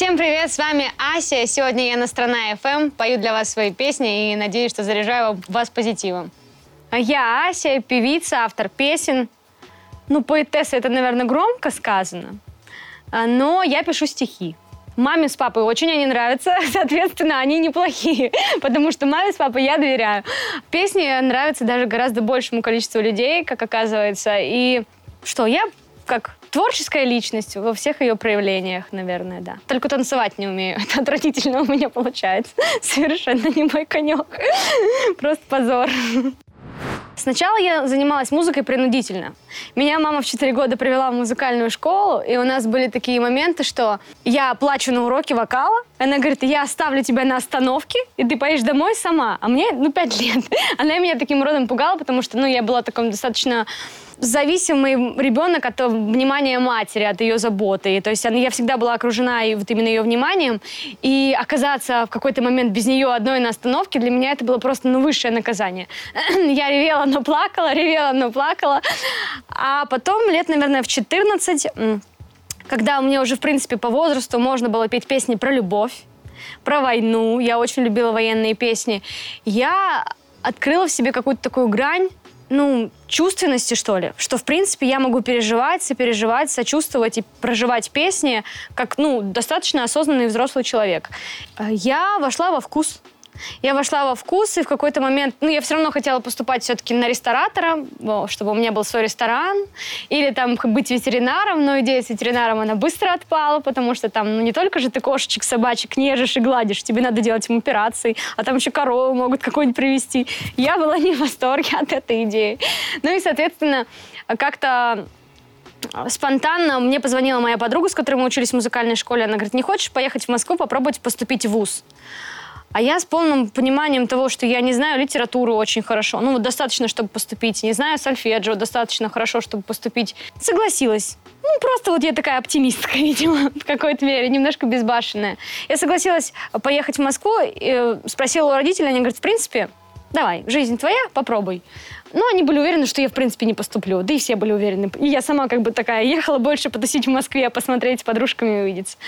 Всем привет, с вами Асия. Сегодня я на Страна.ФМ, пою для вас свои песни и надеюсь, что заряжаю вас позитивом. Я Асия, певица, автор песен. Ну, поэтесса, это, наверное, громко сказано, но я пишу стихи. Маме с папой очень они нравятся, соответственно, они неплохие, потому что маме с папой я доверяю. Песни нравятся даже гораздо большему количеству людей, как оказывается. И что, я как творческая личность во всех ее проявлениях, наверное, да. Только танцевать не умею, это отвратительно у меня получается. Совершенно не мой конек, просто позор. Сначала я занималась музыкой принудительно. Меня мама в 4 года привела в музыкальную школу, и у нас были такие моменты, что я плачу на уроке вокала, она говорит, я оставлю тебя на остановке, и ты поедешь домой сама. А мне, 5 лет. Она меня таким родом пугала, потому что, я была таком достаточно... зависимый ребенок от внимания матери, от ее заботы. И, то есть я всегда была окружена именно ее вниманием. И оказаться в какой-то момент без нее одной на остановке, для меня это было просто высшее наказание. Я ревела, но плакала. А потом, лет, наверное, в 14, когда мне уже, в принципе, по возрасту можно было петь песни про любовь, про войну. Я очень любила военные песни. Я открыла в себе какую-то такую грань, чувственности, что ли. Что, в принципе, я могу переживать, сопереживать, сочувствовать и проживать песни как, достаточно осознанный взрослый человек. Я вошла во вкус. И в какой-то момент... я все равно хотела поступать все-таки на ресторатора, чтобы у меня был свой ресторан. Или быть ветеринаром, но идея с ветеринаром, она быстро отпала, потому что не только же ты кошечек, собачек нежишь и гладишь, тебе надо делать им операции, а там еще корову могут какую-нибудь привезти. Я была не в восторге от этой идеи. Соответственно, как-то... Спонтанно мне позвонила моя подруга, с которой мы учились в музыкальной школе. Она говорит, не хочешь поехать в Москву, попробовать поступить в вуз? А я с полным пониманием того, что я не знаю литературу очень хорошо. Достаточно, чтобы поступить. Не знаю сольфеджио, достаточно хорошо, чтобы поступить. Согласилась. Просто я такая оптимистка, видимо, в какой-то мере, немножко безбашенная. Я согласилась поехать в Москву, спросила у родителей, они говорят, в принципе, давай, жизнь твоя, попробуй. Но они были уверены, что я, в принципе, не поступлю. Да и все были уверены. И я сама такая ехала больше потусить в Москве, посмотреть с подружками, увидеться.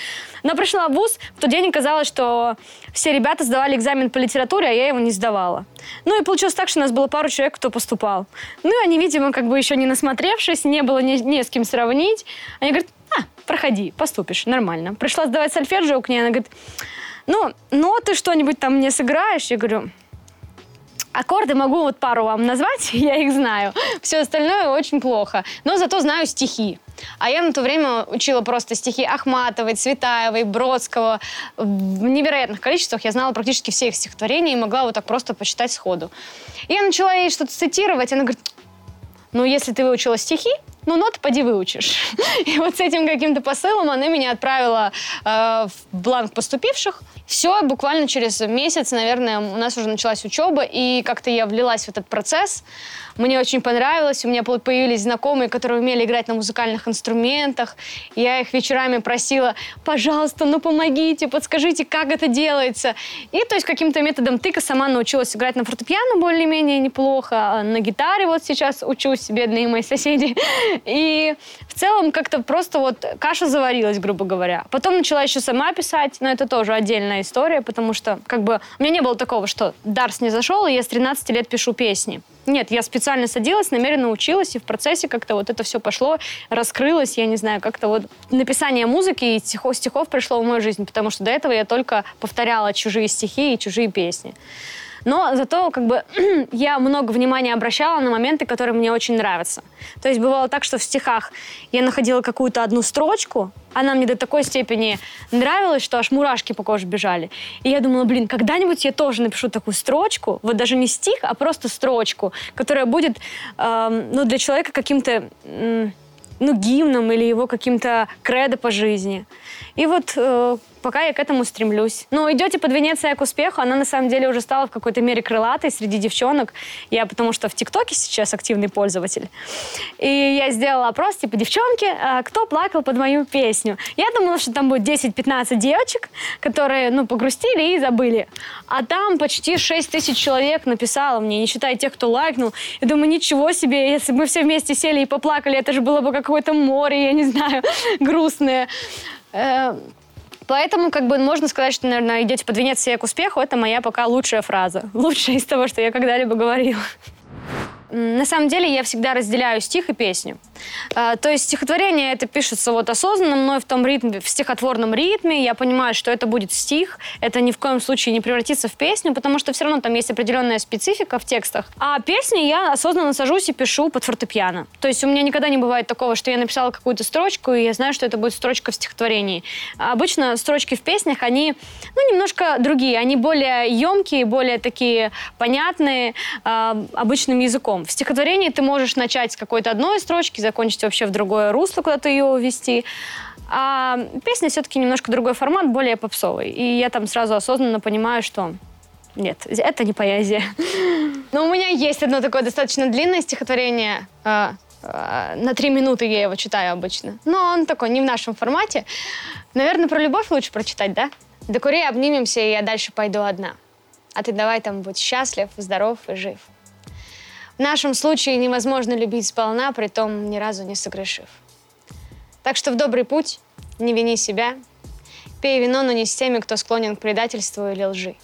Но пришла в вуз. В тот день оказалось, что все ребята сдавали экзамен по литературе, а я его не сдавала. И получилось так, что у нас было пару человек, кто поступал. И они, видимо, еще не насмотревшись, не было ни с кем сравнить. Они говорят, проходи, поступишь, нормально. Пришла сдавать сольфеджио к ней, она говорит, ты что-нибудь мне сыграешь? Я говорю... Аккорды могу пару вам назвать, я их знаю. Все остальное очень плохо. Но зато знаю стихи. А я на то время учила просто стихи Ахматовой, Цветаевой, Бродского. В невероятных количествах я знала практически все их стихотворения и могла так просто почитать сходу. И я начала ей что-то цитировать. Она говорит, если ты выучила стихи, ноты поди выучишь. И с этим каким-то посылом она меня отправила в бланк поступивших. Все, буквально через месяц, наверное, у нас уже началась учеба, и как-то я влилась в этот процесс. Мне очень понравилось, у меня появились знакомые, которые умели играть на музыкальных инструментах. Я их вечерами просила, пожалуйста, помогите, подскажите, как это делается. И то есть каким-то методом тыка сама научилась играть на фортепиано более-менее неплохо, а на гитаре сейчас учусь, бедные мои соседи. И в целом как-то просто каша заварилась, грубо говоря. Потом начала еще сама писать, но это тоже отдельная история, потому что у меня не было такого, что дар снизошел, и я с 13 лет пишу песни. Нет, я специально садилась, намеренно училась, и в процессе как-то это все пошло, раскрылось, я не знаю, как-то написание музыки и стихов пришло в мою жизнь, потому что до этого я только повторяла чужие стихи и чужие песни. Но зато я много внимания обращала на моменты, которые мне очень нравятся. То есть бывало так, что в стихах я находила какую-то одну строчку, она мне до такой степени нравилась, что аж мурашки по коже бежали. И я думала, когда-нибудь я тоже напишу такую строчку, даже не стих, а просто строчку, которая будет для человека каким-то... гимном или его каким-то кредо по жизни. И пока я к этому стремлюсь. «Идете под венец к успеху», она на самом деле уже стала в какой-то мере крылатой среди девчонок. Я потому что в ТикТоке сейчас активный пользователь. И я сделала опрос, девчонки, кто плакал под мою песню? Я думала, что там будет 10-15 девочек, которые, погрустили и забыли. А там почти 6 тысяч человек написало мне, не считая тех, кто лайкнул. Я думаю, ничего себе, если бы мы все вместе сели и поплакали, это же было бы какое-то море, я не знаю, грустное. Поэтому, как бы, можно сказать, что, наверное, идете под венец себе к успеху. Это моя пока лучшая фраза. Лучшая из того, что я когда-либо говорила. На самом деле я всегда разделяю стих и песню. То есть стихотворение это пишется вот осознанно мной в том ритме, в стихотворном ритме. Я понимаю, что это будет стих. Это ни в коем случае не превратится в песню, потому что все равно там есть определенная специфика в текстах. А песни я осознанно сажусь и пишу под фортепиано. То есть у меня никогда не бывает такого, что я написала какую-то строчку, и я знаю, что это будет строчка в стихотворении. Обычно строчки в песнях, они немножко другие. Они более емкие, более такие понятные обычным языком. В стихотворении ты можешь начать с какой-то одной строчки, закончить вообще в другое русло, куда-то ее увести. А песня все-таки немножко другой формат, более попсовый. И я там сразу осознанно понимаю, что нет, это не поэзия. Но у меня есть одно такое достаточно длинное стихотворение. На 3 минуты я его читаю обычно. Но он такой не в нашем формате. Наверное, про любовь лучше прочитать, да? Докури, обнимемся, и я дальше пойду одна. А ты давай там будь счастлив, здоров и жив. В нашем случае невозможно любить сполна, притом ни разу не согрешив. Так что в добрый путь, не вини себя, пей вино, но не с теми, кто склонен к предательству или лжи.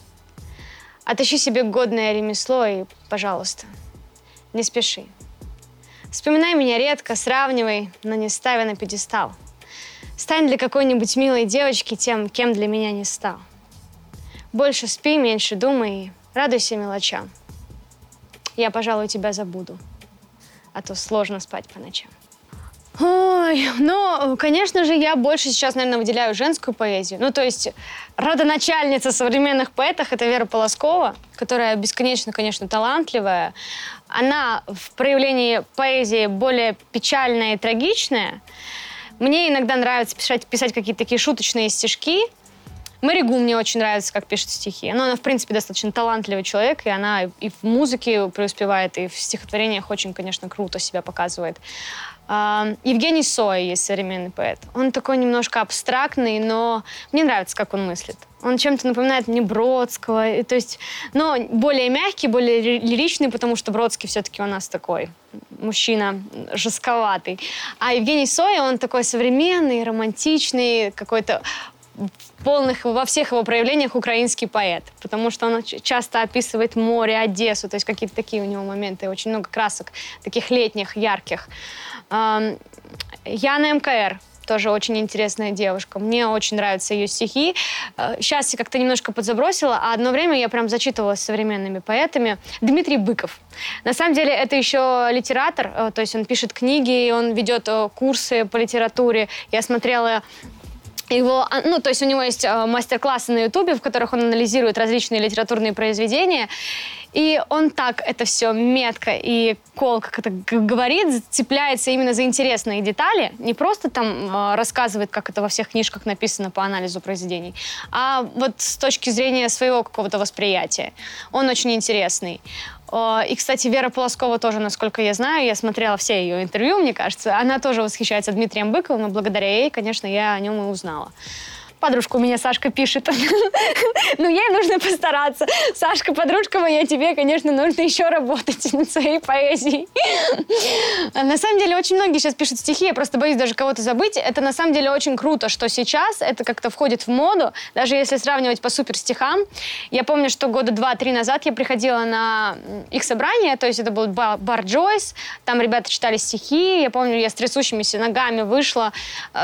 Отыщи себе годное ремесло и, пожалуйста, не спеши. Вспоминай меня редко, сравнивай, но не ставя на пьедестал. Стань для какой-нибудь милой девочки тем, кем для меня не стал. Больше спи, меньше думай и радуйся мелочам. Я, пожалуй, тебя забуду, а то сложно спать по ночам. Ой, ну, конечно же, я больше сейчас, наверное, выделяю женскую поэзию. Ну, то есть, родоначальница современных поэтов – это Вера Полоскова, которая бесконечно, конечно, талантливая. Она в проявлении поэзии более печальная и трагичная. Мне иногда нравится писать какие-то такие шуточные стишки. Мэри Гу мне очень нравится, как пишет стихи. Но она, в принципе, достаточно талантливый человек, и она и в музыке преуспевает, и в стихотворениях очень, конечно, круто себя показывает. Евгений Сой есть современный поэт. Он такой немножко абстрактный, но мне нравится, как он мыслит. Он чем-то напоминает мне Бродского, и, то есть, но более мягкий, более лиричный, потому что Бродский все-таки у нас такой мужчина жестковатый. А Евгений Сой, он такой современный, романтичный, какой-то... во всех его проявлениях украинский поэт, потому что он часто описывает море, Одессу, то есть какие-то такие у него моменты, очень много красок, таких летних, ярких. Яна МКР, тоже очень интересная девушка, мне очень нравятся ее стихи. Сейчас я как-то немножко подзабросила, а одно время я прям зачитывалась современными поэтами. Дмитрий Быков. На самом деле это еще литератор, то есть он пишет книги, он ведет курсы по литературе. Я смотрела... Его, ну, то есть у него есть мастер-классы на Ютубе, в которых он анализирует различные литературные произведения. И он так это все метко и колко как это говорит, цепляется именно за интересные детали. Не просто там рассказывает, как это во всех книжках написано по анализу произведений, а вот с точки зрения своего какого-то восприятия. Он очень интересный. И, кстати, Вера Полоскова тоже, насколько я знаю, я смотрела все ее интервью, мне кажется, она тоже восхищается Дмитрием Быковым, и благодаря ей, конечно, я о нем и узнала. Подружка у меня Сашка пишет. Ну, ей нужно постараться. Сашка, подружка моя, тебе, конечно, нужно еще работать над своей поэзией. На самом деле, очень многие сейчас пишут стихи, я просто боюсь даже кого-то забыть. Это, на самом деле, очень круто, что сейчас это как-то входит в моду, даже если сравнивать по суперстихам. Я помню, что года 2-3 назад я приходила на их собрание, то есть это был Бар Джойс, там ребята читали стихи, я помню, я с трясущимися ногами вышла,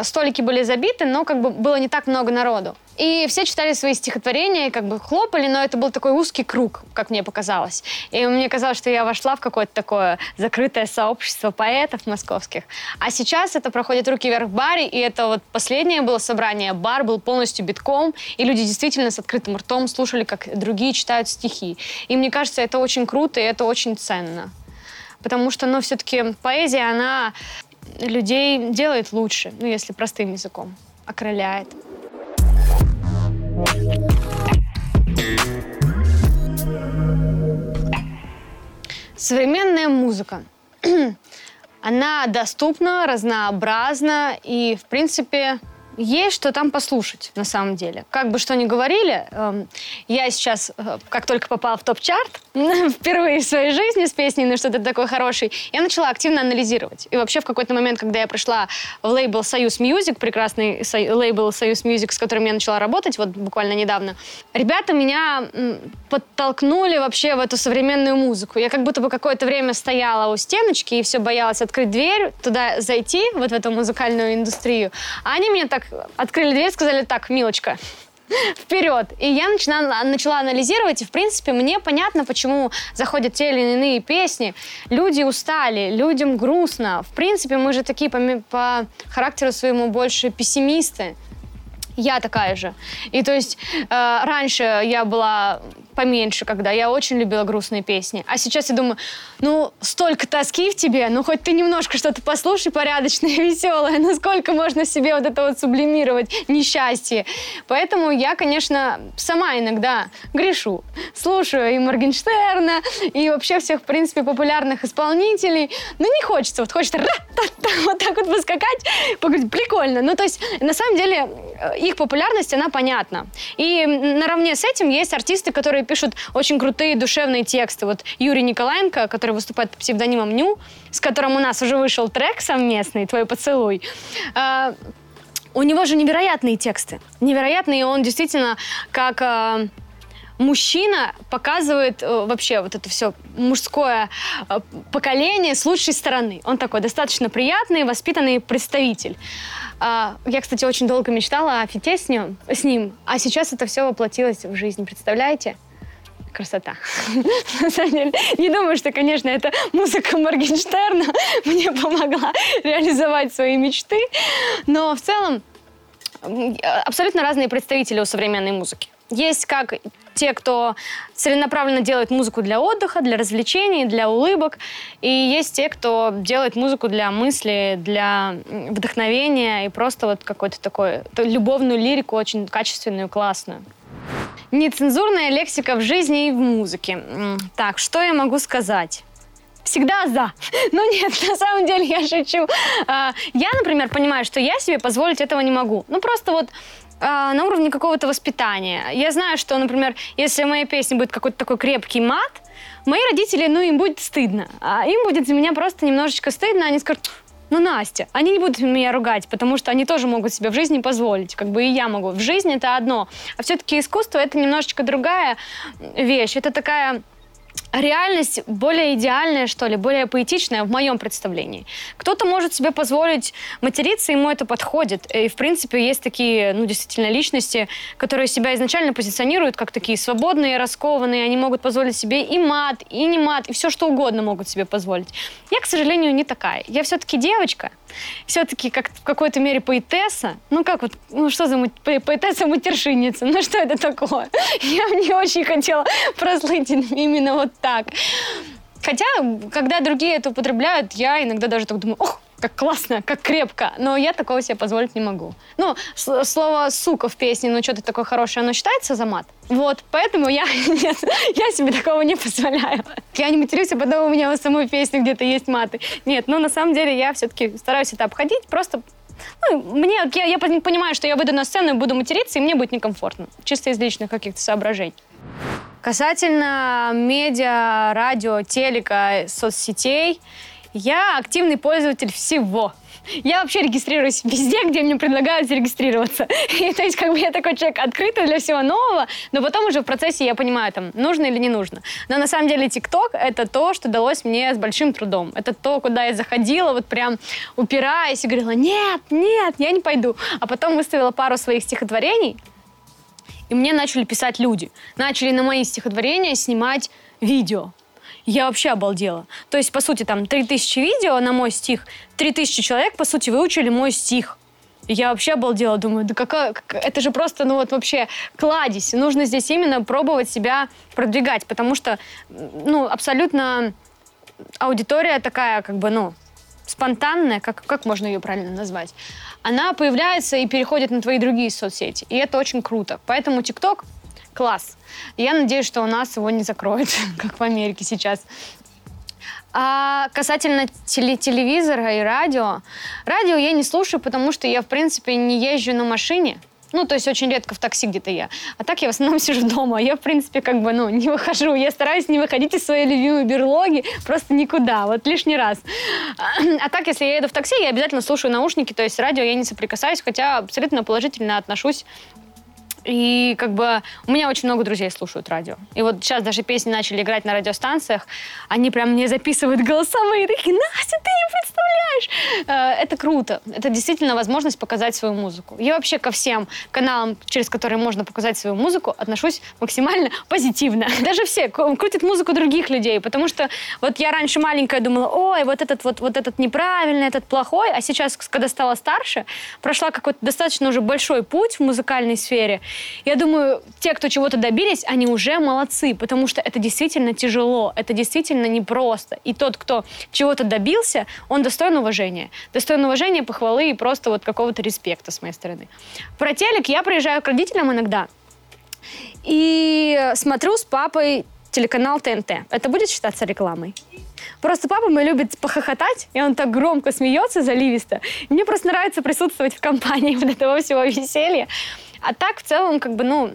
столики были забиты, но как бы было не так много народу. И все читали свои стихотворения, как бы хлопали, но это был такой узкий круг, как мне показалось. И мне казалось, что я вошла в какое-то такое закрытое сообщество поэтов московских. А сейчас это проходит руки вверх в баре, и это вот последнее было собрание. Бар был полностью битком, и люди действительно с открытым ртом слушали, как другие читают стихи. И мне кажется, это очень круто, и это очень ценно. Потому что, ну, все-таки поэзия, она людей делает лучше, ну, если простым языком, окрыляет. Современная музыка. Она доступна, разнообразна и, в принципе, есть что там послушать, на самом деле. Как бы что ни говорили, я сейчас, как только попала в топ-чарт, впервые в своей жизни с песней «Ну что ты такой хороший», я начала активно анализировать. И вообще в какой-то момент, когда я пришла в лейбл «Союз Мьюзик», прекрасный лейбл «Союз Мьюзик», с которым я начала работать вот буквально недавно, ребята меня подтолкнули вообще в эту современную музыку. Я как будто бы какое-то время стояла у стеночки и все боялась открыть дверь, туда зайти, вот в эту музыкальную индустрию. А они мне так открыли дверь, сказали: так, милочка, вперед. И я начала анализировать, и, в принципе, мне понятно, почему заходят те или иные песни. Люди устали, людям грустно. В принципе, мы же такие по характеру своему больше пессимисты. Я такая же. И то есть раньше я была поменьше, когда я очень любила грустные песни. А сейчас я думаю, ну, столько тоски в тебе, ну, хоть ты немножко что-то послушай порядочное, веселое, насколько можно себе вот это вот сублимировать несчастье. Поэтому я, конечно, сама иногда грешу. Слушаю и Моргенштерна, и вообще всех, в принципе, популярных исполнителей. Ну, не хочется. Вот хочется вот так вот поскакать, поговорить, прикольно. Ну, то есть, на самом деле, их популярность, она понятна. И наравне с этим есть артисты, которые пишут очень крутые душевные тексты. Вот Юрий Николаенко, который выступает под псевдонимом Ню, с которым у нас уже вышел трек совместный «Твой поцелуй». У него же невероятные тексты. Невероятные, он действительно как мужчина показывает вообще вот это все мужское поколение с лучшей стороны. Он такой достаточно приятный, воспитанный представитель. Я, кстати, очень долго мечтала о фите с ним, а сейчас это все воплотилось в жизнь, представляете? Красота. На самом деле, не думаю, что, конечно, эта музыка Моргенштерна мне помогла реализовать свои мечты, но в целом абсолютно разные представители у современной музыки. Есть как те, кто целенаправленно делает музыку для отдыха, для развлечений, для улыбок. И есть те, кто делает музыку для мысли, для вдохновения и просто вот какой-то такой любовную лирику, очень качественную, классную. Нецензурная лексика в жизни и в музыке. Так, что я могу сказать? Всегда за. Но нет, на самом деле я шучу. Я, например, понимаю, что я себе позволить этого не могу. Ну, просто вот на уровне какого-то воспитания. Я знаю, что, например, если в моей песне будет какой-то такой крепкий мат, мои родители, ну, им будет стыдно. А им будет за меня просто немножечко стыдно. Они скажут: ну, Настя. Они не будут меня ругать, потому что они тоже могут себе в жизни позволить. Как бы и я могу. В жизни это одно. А все-таки искусство — это немножечко другая вещь. Это такая реальность более идеальная, что ли, более поэтичная в моем представлении. Кто-то может себе позволить материться, ему это подходит. И, в принципе, есть такие, ну, действительно, личности, которые себя изначально позиционируют как такие свободные, раскованные. Они могут позволить себе и мат, и не мат, и все что угодно могут себе позволить. Я, к сожалению, не такая. Я все-таки девочка, все-таки как в какой-то мере поэтесса. Ну, как вот, ну, что за поэтесса-матершинница? Ну, что это такое? Я не очень хотела прослыть именно вот так. Хотя, когда другие это употребляют, я иногда даже так думаю: ох, как классно, как крепко. Но я такого себе позволить не могу. Ну, слово «сука» в песне «Ну что ты такой хороший», оно считается за мат? Вот, поэтому я себе такого не позволяю. Я не матерюсь, а потом у меня у самой песни где-то есть маты. Нет, но на самом деле я все-таки стараюсь это обходить, просто... Ну, я понимаю, что я выйду на сцену и буду материться, и мне будет некомфортно. Чисто из личных каких-то соображений. Касательно медиа, радио, телека, соцсетей, я активный пользователь всего. Я вообще регистрируюсь везде, где мне предлагают зарегистрироваться. И, то есть, как бы я такой человек открытый для всего нового, но потом уже в процессе я понимаю, там, нужно или не нужно. Но на самом деле TikTok — это то, что далось мне с большим трудом. Это то, куда я заходила, вот прям упираясь и говорила: нет, нет, я не пойду. А потом выставила пару своих стихотворений, и мне начали писать люди. Начали на мои стихотворения снимать видео. Я вообще обалдела. То есть, по сути, там 3000 видео на мой стих, 3000 человек, по сути, выучили мой стих. Я вообще обалдела. Думаю, да это же просто, ну вот вообще кладезь. Нужно здесь именно пробовать себя продвигать, потому что, ну, абсолютно аудитория такая, как бы, ну, спонтанная, как можно ее правильно назвать, она появляется и переходит на твои другие соцсети. И это очень круто. Поэтому TikTok — класс. Я надеюсь, что у нас его не закроют, как в Америке сейчас. А касательно телевизора и радио. Радио я не слушаю, потому что я, в принципе, не езжу на машине. Ну, то есть очень редко в такси где-то я. А так я в основном сижу дома. Я, в принципе, как бы, ну, не выхожу. Я стараюсь не выходить из своей любимой берлоги просто никуда, вот лишний раз. А так, если я еду в такси, я обязательно слушаю наушники, то есть радио я не соприкасаюсь, хотя абсолютно положительно отношусь. И как бы у меня очень много друзей слушают радио. И вот сейчас даже песни начали играть на радиостанциях. Они прям мне записывают голосовые. Такие, Настя, ты не представляешь! Это круто. Это действительно возможность показать свою музыку. Я вообще ко всем каналам, через которые можно показать свою музыку, отношусь максимально позитивно. Даже все крутят музыку других людей. Потому что вот я раньше маленькая думала, ой, вот этот неправильный, этот плохой. А сейчас, когда стала старше, прошла какой-то достаточно уже большой путь в музыкальной сфере. Я думаю, те, кто чего-то добились, они уже молодцы, потому что это действительно тяжело, это действительно непросто. И тот, кто чего-то добился, он достоин уважения. Достоин уважения, похвалы и просто вот какого-то респекта с моей стороны. Про телек я приезжаю к родителям иногда и смотрю с папой телеканал ТНТ. Это будет считаться рекламой? Просто папа мой любит похохотать, и он так громко смеется, заливисто. И мне просто нравится присутствовать в компании вот этого всего веселья. А так, в целом, как бы, ну,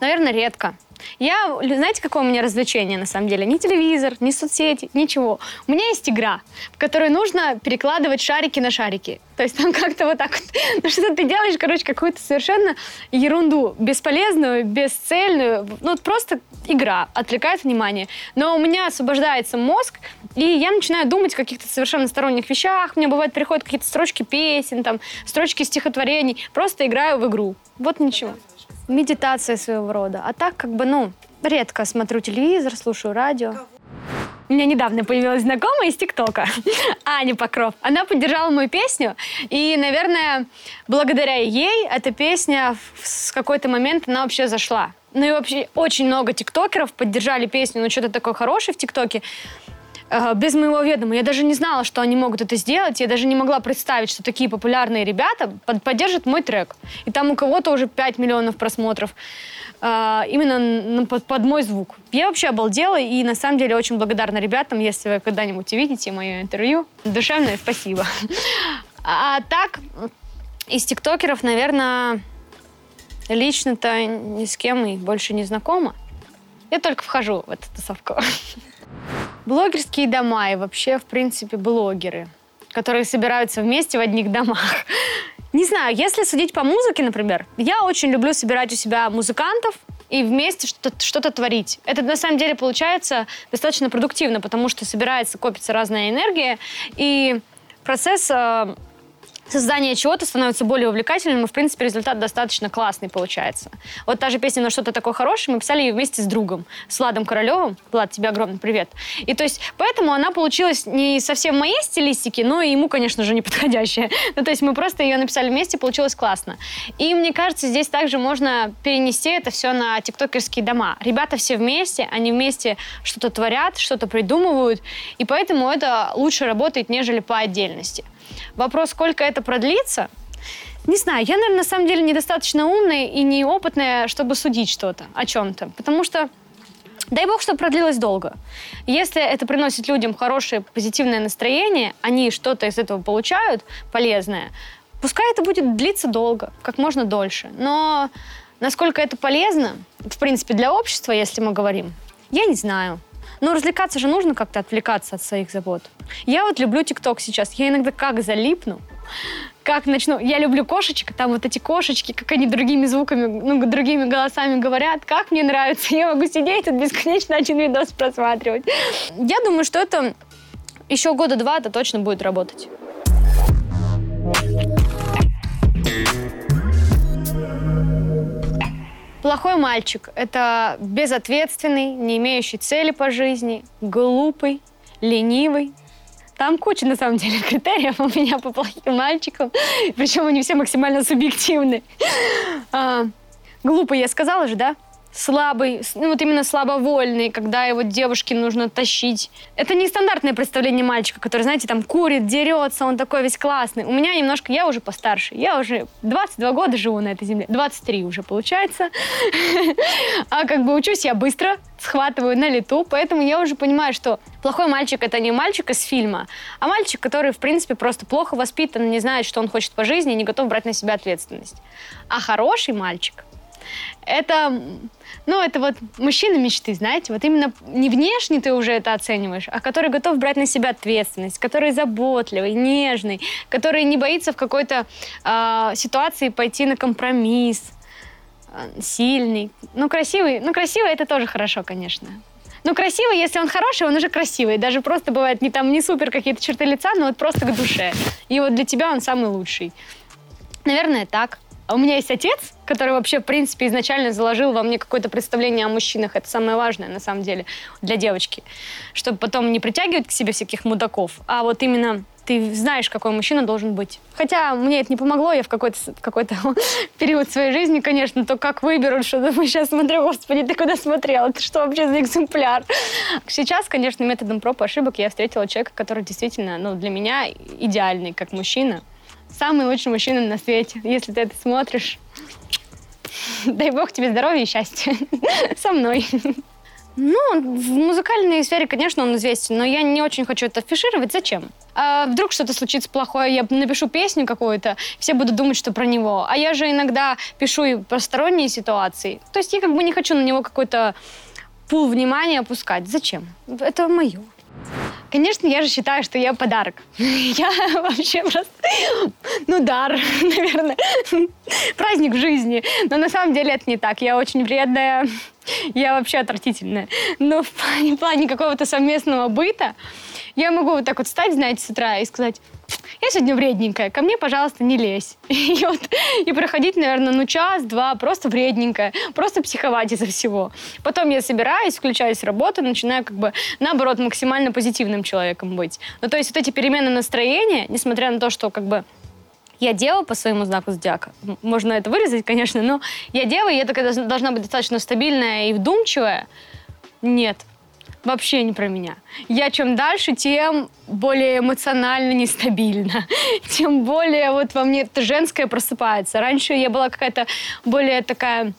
наверное, редко. Я, знаете, какое у меня развлечение, на самом деле? Ни телевизор, ни соцсети, ничего. У меня есть игра, в которой нужно перекладывать шарики на шарики. То есть там как-то вот так вот. Ну, что ты делаешь, короче, какую-то совершенно ерунду. Бесполезную, бесцельную. Ну, просто игра отвлекает внимание. Но у меня освобождается мозг, и я начинаю думать о каких-то совершенно сторонних вещах. Мне бывает приходят какие-то строчки песен, там, строчки стихотворений. Просто играю в игру. Вот ничего. Медитация своего рода. А так, как бы, ну, редко смотрю телевизор, слушаю радио. У меня недавно появилась знакомая из ТикТока, Аня Покров. Она поддержала мою песню, и, наверное, благодаря ей эта песня с какой-то момент она вообще зашла. Ну и вообще очень много тиктокеров поддержали песню, ну что-то такое хорошее в ТикТоке. Без моего ведома. Я даже не знала, что они могут это сделать. Я даже не могла представить, что такие популярные ребята поддержат мой трек. И там у кого-то уже 5 миллионов просмотров. Именно под мой звук. Я вообще обалдела и, на самом деле, очень благодарна ребятам, если вы когда-нибудь увидите мое интервью. Душевное спасибо. А так, из тиктокеров, наверное, лично-то ни с кем и больше не знакома. Я только вхожу в эту тусовку. Блогерские дома и вообще, в принципе, блогеры, которые собираются вместе в одних домах. Не знаю, если судить по музыке, например, я очень люблю собирать у себя музыкантов и вместе что-то творить. Это, на самом деле, получается достаточно продуктивно, потому что собирается, копится разная энергия, и процесс создание чего-то становится более увлекательным, и, в принципе, результат достаточно классный получается. Вот та же песня «Но что-то такое хорошее» мы писали ее вместе с другом, с Владом Королевым. Влад, тебе огромный привет. И то есть поэтому она получилась не совсем моей стилистики, но и ему, конечно же, не подходящая. Ну, то есть мы просто ее написали вместе, получилось классно. И мне кажется, здесь также можно перенести это все на тиктокерские дома. Ребята все вместе, они вместе что-то творят, что-то придумывают, и поэтому это лучше работает, нежели по отдельности. Вопрос, сколько это продлится, не знаю. Я, наверное, на самом деле недостаточно умная и неопытная, чтобы судить что-то о чем-то. Потому что, дай бог, что продлилось долго. Если это приносит людям хорошее, позитивное настроение, они что-то из этого получают полезное, пускай это будет длиться долго, как можно дольше. Но насколько это полезно, в принципе, для общества, если мы говорим, я не знаю. Но развлекаться же нужно как-то, отвлекаться от своих забот. Я вот люблю ТикТок сейчас. Я иногда как залипну, как начну... Я люблю кошечек, там вот эти кошечки, как они другими звуками, ну, другими голосами говорят. Как мне нравится. Я могу сидеть и бесконечно один видос просматривать. Я думаю, что это еще года два это точно будет работать. Плохой мальчик – это безответственный, не имеющий цели по жизни, глупый, ленивый. Там куча, на самом деле, критериев у меня по плохим мальчикам. Причем они все максимально субъективны. Глупый, я сказала же, да? слабый, ну вот именно слабовольный, когда его девушке нужно тащить. Это не стандартное представление мальчика, который, знаете, там курит, дерется, он такой весь классный. У меня немножко, я уже постарше, я уже 22 года живу на этой земле, 23 уже получается. А как бы учусь я быстро, схватываю на лету, поэтому я уже понимаю, что плохой мальчик — это не мальчик из фильма, а мальчик, который, в принципе, просто плохо воспитан, не знает, что он хочет по жизни и не готов брать на себя ответственность. А хороший мальчик — это, ну, это вот мужчина мечты, знаете, вот именно не внешне ты уже это оцениваешь, а который готов брать на себя ответственность, который заботливый, нежный, который не боится в какой-то ситуации пойти на компромисс, сильный. Ну, красивый, это тоже хорошо, конечно. Ну, красивый, если он хороший, он уже красивый. Даже просто бывает не там не супер какие-то черты лица, но вот просто к душе. И вот для тебя он самый лучший. Наверное, так. У меня есть отец, который вообще, в принципе, изначально заложил во мне какое-то представление о мужчинах. Это самое важное, на самом деле, для девочки. Чтобы потом не притягивать к себе всяких мудаков, а вот именно ты знаешь, какой мужчина должен быть. Хотя мне это не помогло, я в какой-то период своей жизни, конечно, то как выберут, что мы сейчас смотрю, господи, ты куда смотрела, ты что вообще за экземпляр? Сейчас, конечно, методом проб и ошибок я встретила человека, который действительно, ну, для меня идеальный как мужчина. Самый лучший мужчина на свете, если ты это смотришь. Дай бог тебе здоровья и счастья. Со мной. Ну, в музыкальной сфере, конечно, он известен, но я не очень хочу это афишировать. Зачем? А вдруг что-то случится плохое, я напишу песню какую-то, все будут думать, что про него. А я же иногда пишу и посторонние ситуации. То есть я как бы не хочу на него какой-то пул внимания опускать. Зачем? Это мое. Конечно, я же считаю, что я подарок. Я вообще просто, ну, дар, наверное, праздник в жизни. Но на самом деле это не так. Я очень вредная, я вообще отвратительная. Но в плане какого-то совместного быта я могу вот так вот встать, знаете, с утра и сказать: я сегодня вредненькая, ко мне, пожалуйста, не лезь. И, вот, и проходить, наверное, ну, час-два просто вредненькая, просто психовать из-за всего. Потом я собираюсь, включаюсь в работу, начинаю как бы, наоборот, максимально позитивным человеком быть. Ну, то есть вот эти перемены настроения, несмотря на то, что как бы я дева по своему знаку зодиака, можно это вырезать, конечно, но я дева, и я такая должна быть достаточно стабильная и вдумчивая. Нет. Вообще не про меня. Я чем дальше, тем более эмоционально нестабильна. Тем более вот во мне это женское просыпается. Раньше я была какая-то более такая,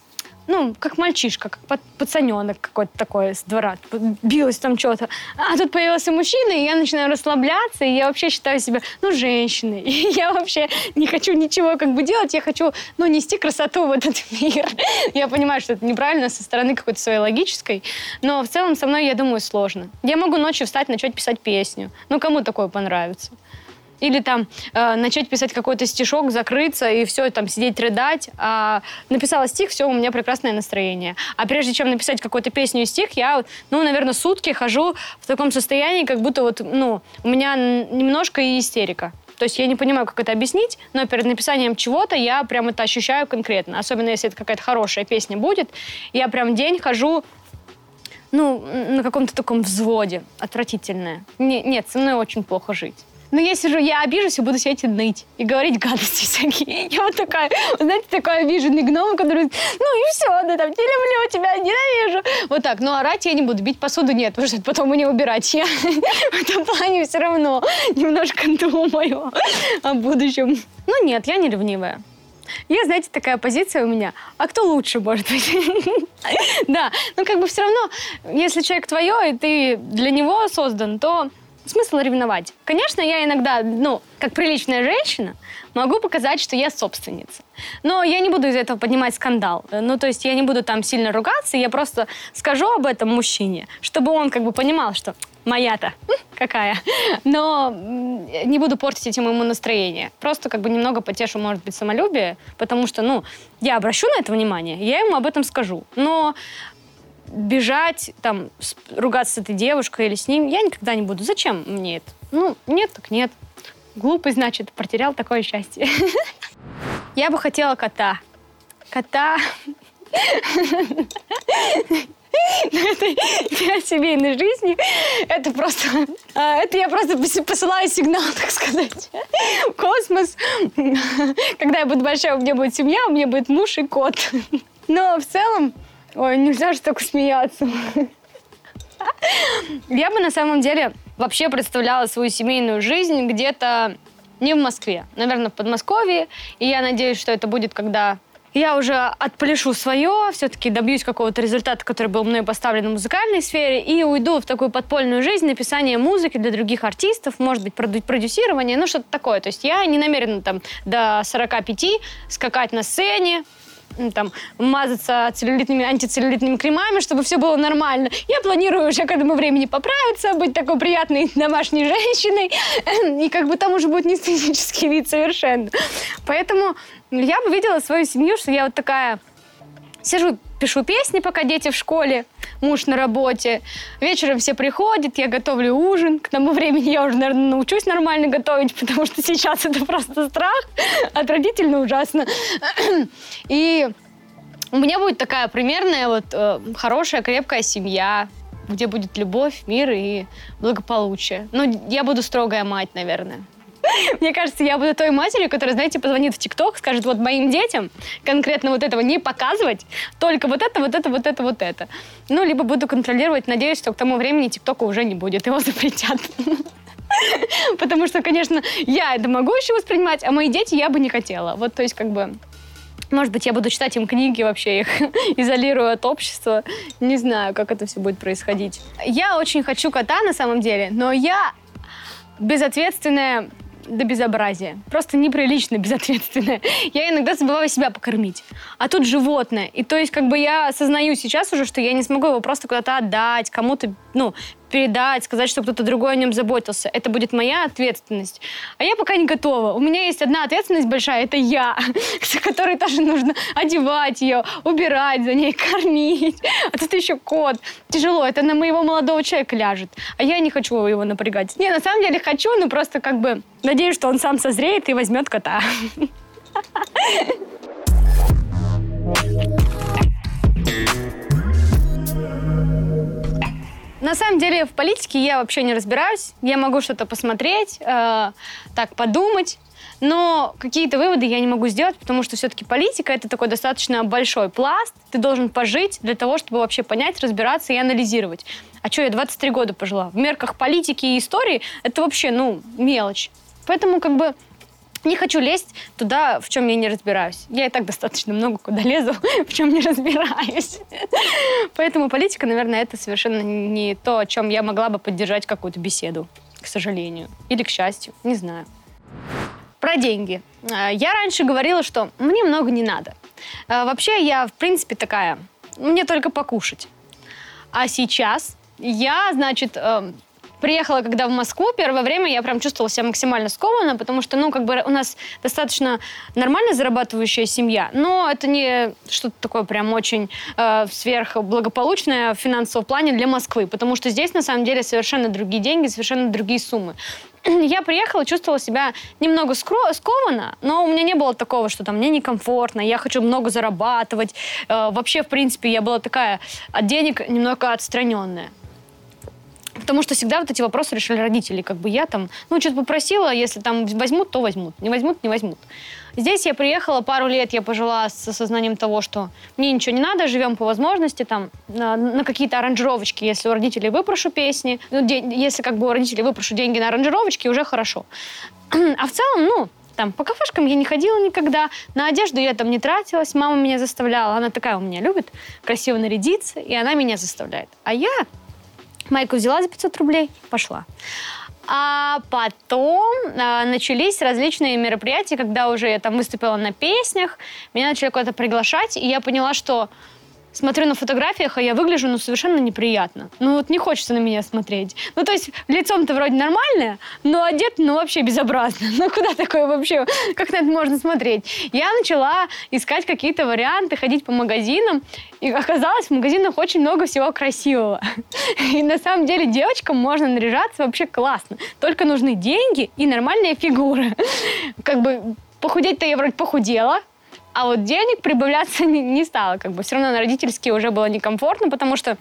ну, как мальчишка, как пацаненок какой-то такой с двора. Билась там что-то. А тут появился мужчина, и я начинаю расслабляться, и я вообще считаю себя, ну, женщиной. И я вообще не хочу ничего как бы делать, я хочу, ну, нести красоту в этот мир. Я понимаю, что это неправильно со стороны какой-то своей логической, но в целом со мной, я думаю, сложно. Я могу ночью встать, начать писать песню. Ну, кому такое понравится? Или там начать писать какой-то стишок, закрыться и все, там сидеть рыдать. А написала стих, все, у меня прекрасное настроение. А прежде чем написать какую-то песню и стих, я, ну, наверное, сутки хожу в таком состоянии, как будто вот, ну, у меня немножко и истерика. То есть я не понимаю, как это объяснить, но перед написанием чего-то я прям это ощущаю конкретно. Особенно, если это какая-то хорошая песня будет. Я прям день хожу, ну, на каком-то таком взводе. Отвратительное. Нет, со мной очень плохо жить. Но я сижу, я обижусь и буду сидеть и ныть, и говорить гадости всякие. Я вот такая, знаете, такой обиженный гном, который, ну и все, да, там, не люблю тебя, ненавижу. Вот так, но орать я не буду, бить посуду нет, потому что потом мне убирать. Я в этом плане все равно немножко думаю о будущем. Ну нет, я не ревнивая. Я, знаете, такая позиция у меня. А кто лучше, может быть? Да, ну как бы все равно, если человек твое, и ты для него создан, то... Смысл ревновать? Конечно, я иногда, ну, как приличная женщина, могу показать, что я собственница. Но я не буду из этого поднимать скандал. Ну, то есть я не буду там сильно ругаться, я просто скажу об этом мужчине, чтобы он как бы понимал, что моя-то какая. Но не буду портить этим ему настроение. Просто как бы немного потешу, может быть, самолюбие, потому что, ну, я обращу на это внимание, я ему об этом скажу. Но... бежать, там, ругаться с этой девушкой или с ним, я никогда не буду. Зачем мне это? Ну, нет, так нет. Глупый, значит, потерял такое счастье. Я бы хотела кота. Кота... Для семейной жизни это просто... Это я просто посылаю сигнал, так сказать, в космос. Когда я буду большая, у меня будет семья, у меня будет муж и кот. Но в целом Ой, нельзя же так смеяться. Я бы на самом деле вообще представляла свою семейную жизнь где-то не в Москве, наверное, в Подмосковье. И я надеюсь, что это будет, когда я уже отпляшу свое, все-таки добьюсь какого-то результата, который был мной поставлен в музыкальной сфере, и уйду в такую подпольную жизнь, написание музыки для других артистов, может быть, продюсирование, ну что-то такое. То есть я не намерена там до 45 скакать на сцене, там, мазаться целлюлитными, антицеллюлитными кремами, чтобы все было нормально. Я планирую уже к этому времени поправиться, быть такой приятной домашней женщиной, и как бы там уже будет не эстетический вид совершенно. Поэтому я бы видела свою семью, что я вот такая сижу, пишу песни, пока дети в школе, муж на работе. Вечером все приходят, я готовлю ужин. К тому времени я уже, наверное, научусь нормально готовить, потому что сейчас это просто страх, отвратительно ужасно. И у меня будет такая примерная, вот, хорошая, крепкая семья, где будет любовь, мир и благополучие. Ну, я буду строгая мать, наверное. Мне кажется, я буду той матерью, которая, знаете, позвонит в ТикТок, скажет, вот моим детям конкретно вот этого не показывать, только вот это, вот это, вот это, вот это. Ну, либо буду контролировать, надеюсь, что к тому времени ТикТока уже не будет, его запретят. Потому что, конечно, я это могу еще воспринимать, а мои дети я бы не хотела. Вот, то есть, как бы, может быть, я буду читать им книги, вообще их изолирую от общества. Не знаю, как это все будет происходить. Я очень хочу кота, на самом деле, но я безответственная... до безобразия. Просто неприлично безответственная. Я иногда забываю себя покормить. А тут животное. И то есть как бы я осознаю сейчас уже, что я не смогу его просто куда-то отдать, кому-то, ну, передать, сказать, что кто-то другой о нем заботился. Это будет моя ответственность. А я пока не готова. У меня есть одна ответственность большая, это я, которой тоже нужно одевать ее, убирать за ней, кормить. А тут еще кот. Тяжело, это на моего молодого человека ляжет. А я не хочу его напрягать. Не, на самом деле хочу, но просто как бы надеюсь, что он сам созреет и возьмет кота. На самом деле в политике я вообще не разбираюсь. Я могу что-то посмотреть, так подумать, но какие-то выводы я не могу сделать, потому что все-таки политика — это такой достаточно большой пласт. Ты должен пожить для того, чтобы вообще понять, разбираться и анализировать. А что, я 23 года пожила. В мерках политики и истории это вообще, ну, мелочь. Поэтому как бы не хочу лезть туда, в чем я не разбираюсь. Я и так достаточно много куда лезу, в чем не разбираюсь. Поэтому политика, наверное, это совершенно не то, о чем я могла бы поддержать какую-то беседу, к сожалению. Или к счастью, не знаю. Про деньги. Я раньше говорила, что мне много не надо. Вообще я, в принципе, такая, мне только покушать. А сейчас я, значит... Приехала, когда в Москву, первое время я прям чувствовала себя максимально скованно, потому что, ну, как бы у нас достаточно нормально зарабатывающая семья, но это не что-то такое прям очень сверхблагополучное в финансовом плане для Москвы, потому что здесь, на самом деле, совершенно другие деньги, совершенно другие суммы. Я приехала, чувствовала себя немного скованно, но у меня не было такого, что там мне некомфортно, я хочу много зарабатывать. Вообще, в принципе, я была такая от денег немного отстраненная. Потому что всегда вот эти вопросы решали родители. Как бы я там, ну, что-то попросила, если там возьмут, то возьмут, не возьмут, не возьмут. Здесь я приехала, пару лет я пожила с осознанием того, что мне ничего не надо, живем по возможности, там, на какие-то аранжировочки, если у родителей выпрошу песни, ну, если как бы у родителей выпрошу деньги на аранжировочки, уже хорошо. А в целом, ну, там, по кафешкам я не ходила никогда, на одежду я там не тратилась, мама меня заставляла, она такая у меня любит, красиво нарядиться, и она меня заставляет. А я... майку взяла за 500 рублей, пошла. А потом начались различные мероприятия, когда уже я там выступила на песнях, меня начали куда-то приглашать, и я поняла, что смотрю на фотографиях, а я выгляжу, ну, совершенно неприятно. Ну, вот не хочется на меня смотреть. Ну, то есть лицом-то вроде нормальное, но одет, ну, вообще безобразно. Ну, куда такое вообще? Как на это можно смотреть? Я начала искать какие-то варианты, ходить по магазинам, и оказалось, в магазинах очень много всего красивого. И на самом деле девочкам можно наряжаться вообще классно. Только нужны деньги и нормальная фигура. Как бы похудеть-то я вроде похудела, а вот денег прибавляться не стало, как бы. Все равно на родительские уже было некомфортно, потому что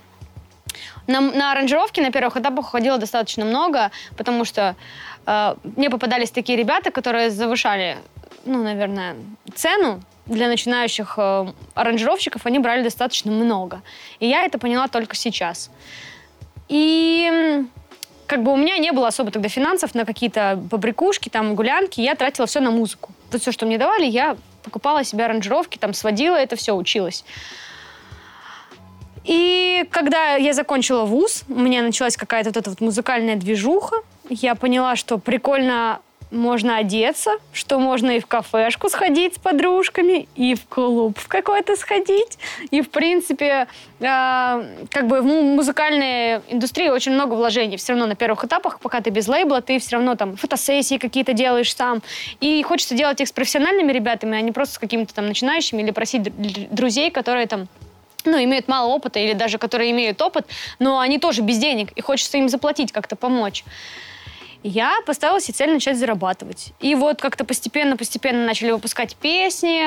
на аранжировки на первых этапах уходило достаточно много, потому что мне попадались такие ребята, которые завышали, ну, наверное, цену. для начинающих аранжировщиков они брали достаточно много. И я это поняла только сейчас. И как бы у меня не было особо тогда финансов на какие-то побрякушки, там, гулянки. Я тратила все на музыку. Вот все, что мне давали, я покупала себе аранжировки, там, сводила это все, училась. И когда я закончила вуз, у меня началась какая-то вот эта вот музыкальная движуха. Я поняла, что прикольно можно одеться, что можно и в кафешку сходить с подружками, и в клуб в какой-то сходить. И, в принципе, как бы в музыкальной индустрии очень много вложений. Все равно на первых этапах, пока ты без лейбла, ты все равно там фотосессии какие-то делаешь сам. И хочется делать их с профессиональными ребятами, а не просто с какими-то там начинающими, или просить друзей, которые там... ну, имеют мало опыта, или даже которые имеют опыт, но они тоже без денег, и хочется им заплатить, как-то помочь. Я поставила себе цель начать зарабатывать. И вот как-то постепенно начали выпускать песни,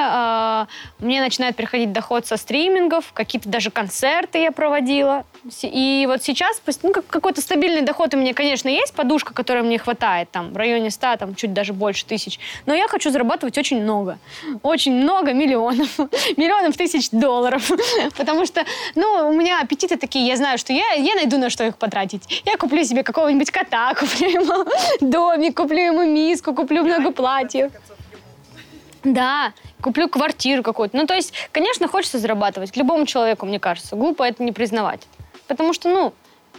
мне начинает приходить доход со стримингов, какие-то даже концерты я проводила. И вот сейчас какой-то стабильный доход у меня, конечно, есть, подушка, которой мне хватает, там, в районе 100, там, чуть даже больше тысяч. Но я хочу зарабатывать очень много миллионов тысяч долларов. Потому что, ну, у меня аппетиты такие, я знаю, что я найду на что их потратить. Я куплю себе какого-нибудь кота, куплю ему домик, куплю ему миску, куплю много платьев. Да, куплю квартиру какую-то. Ну, то есть, конечно, хочется зарабатывать. К любому человеку, мне кажется. Глупо это не признавать. Потому что, ну,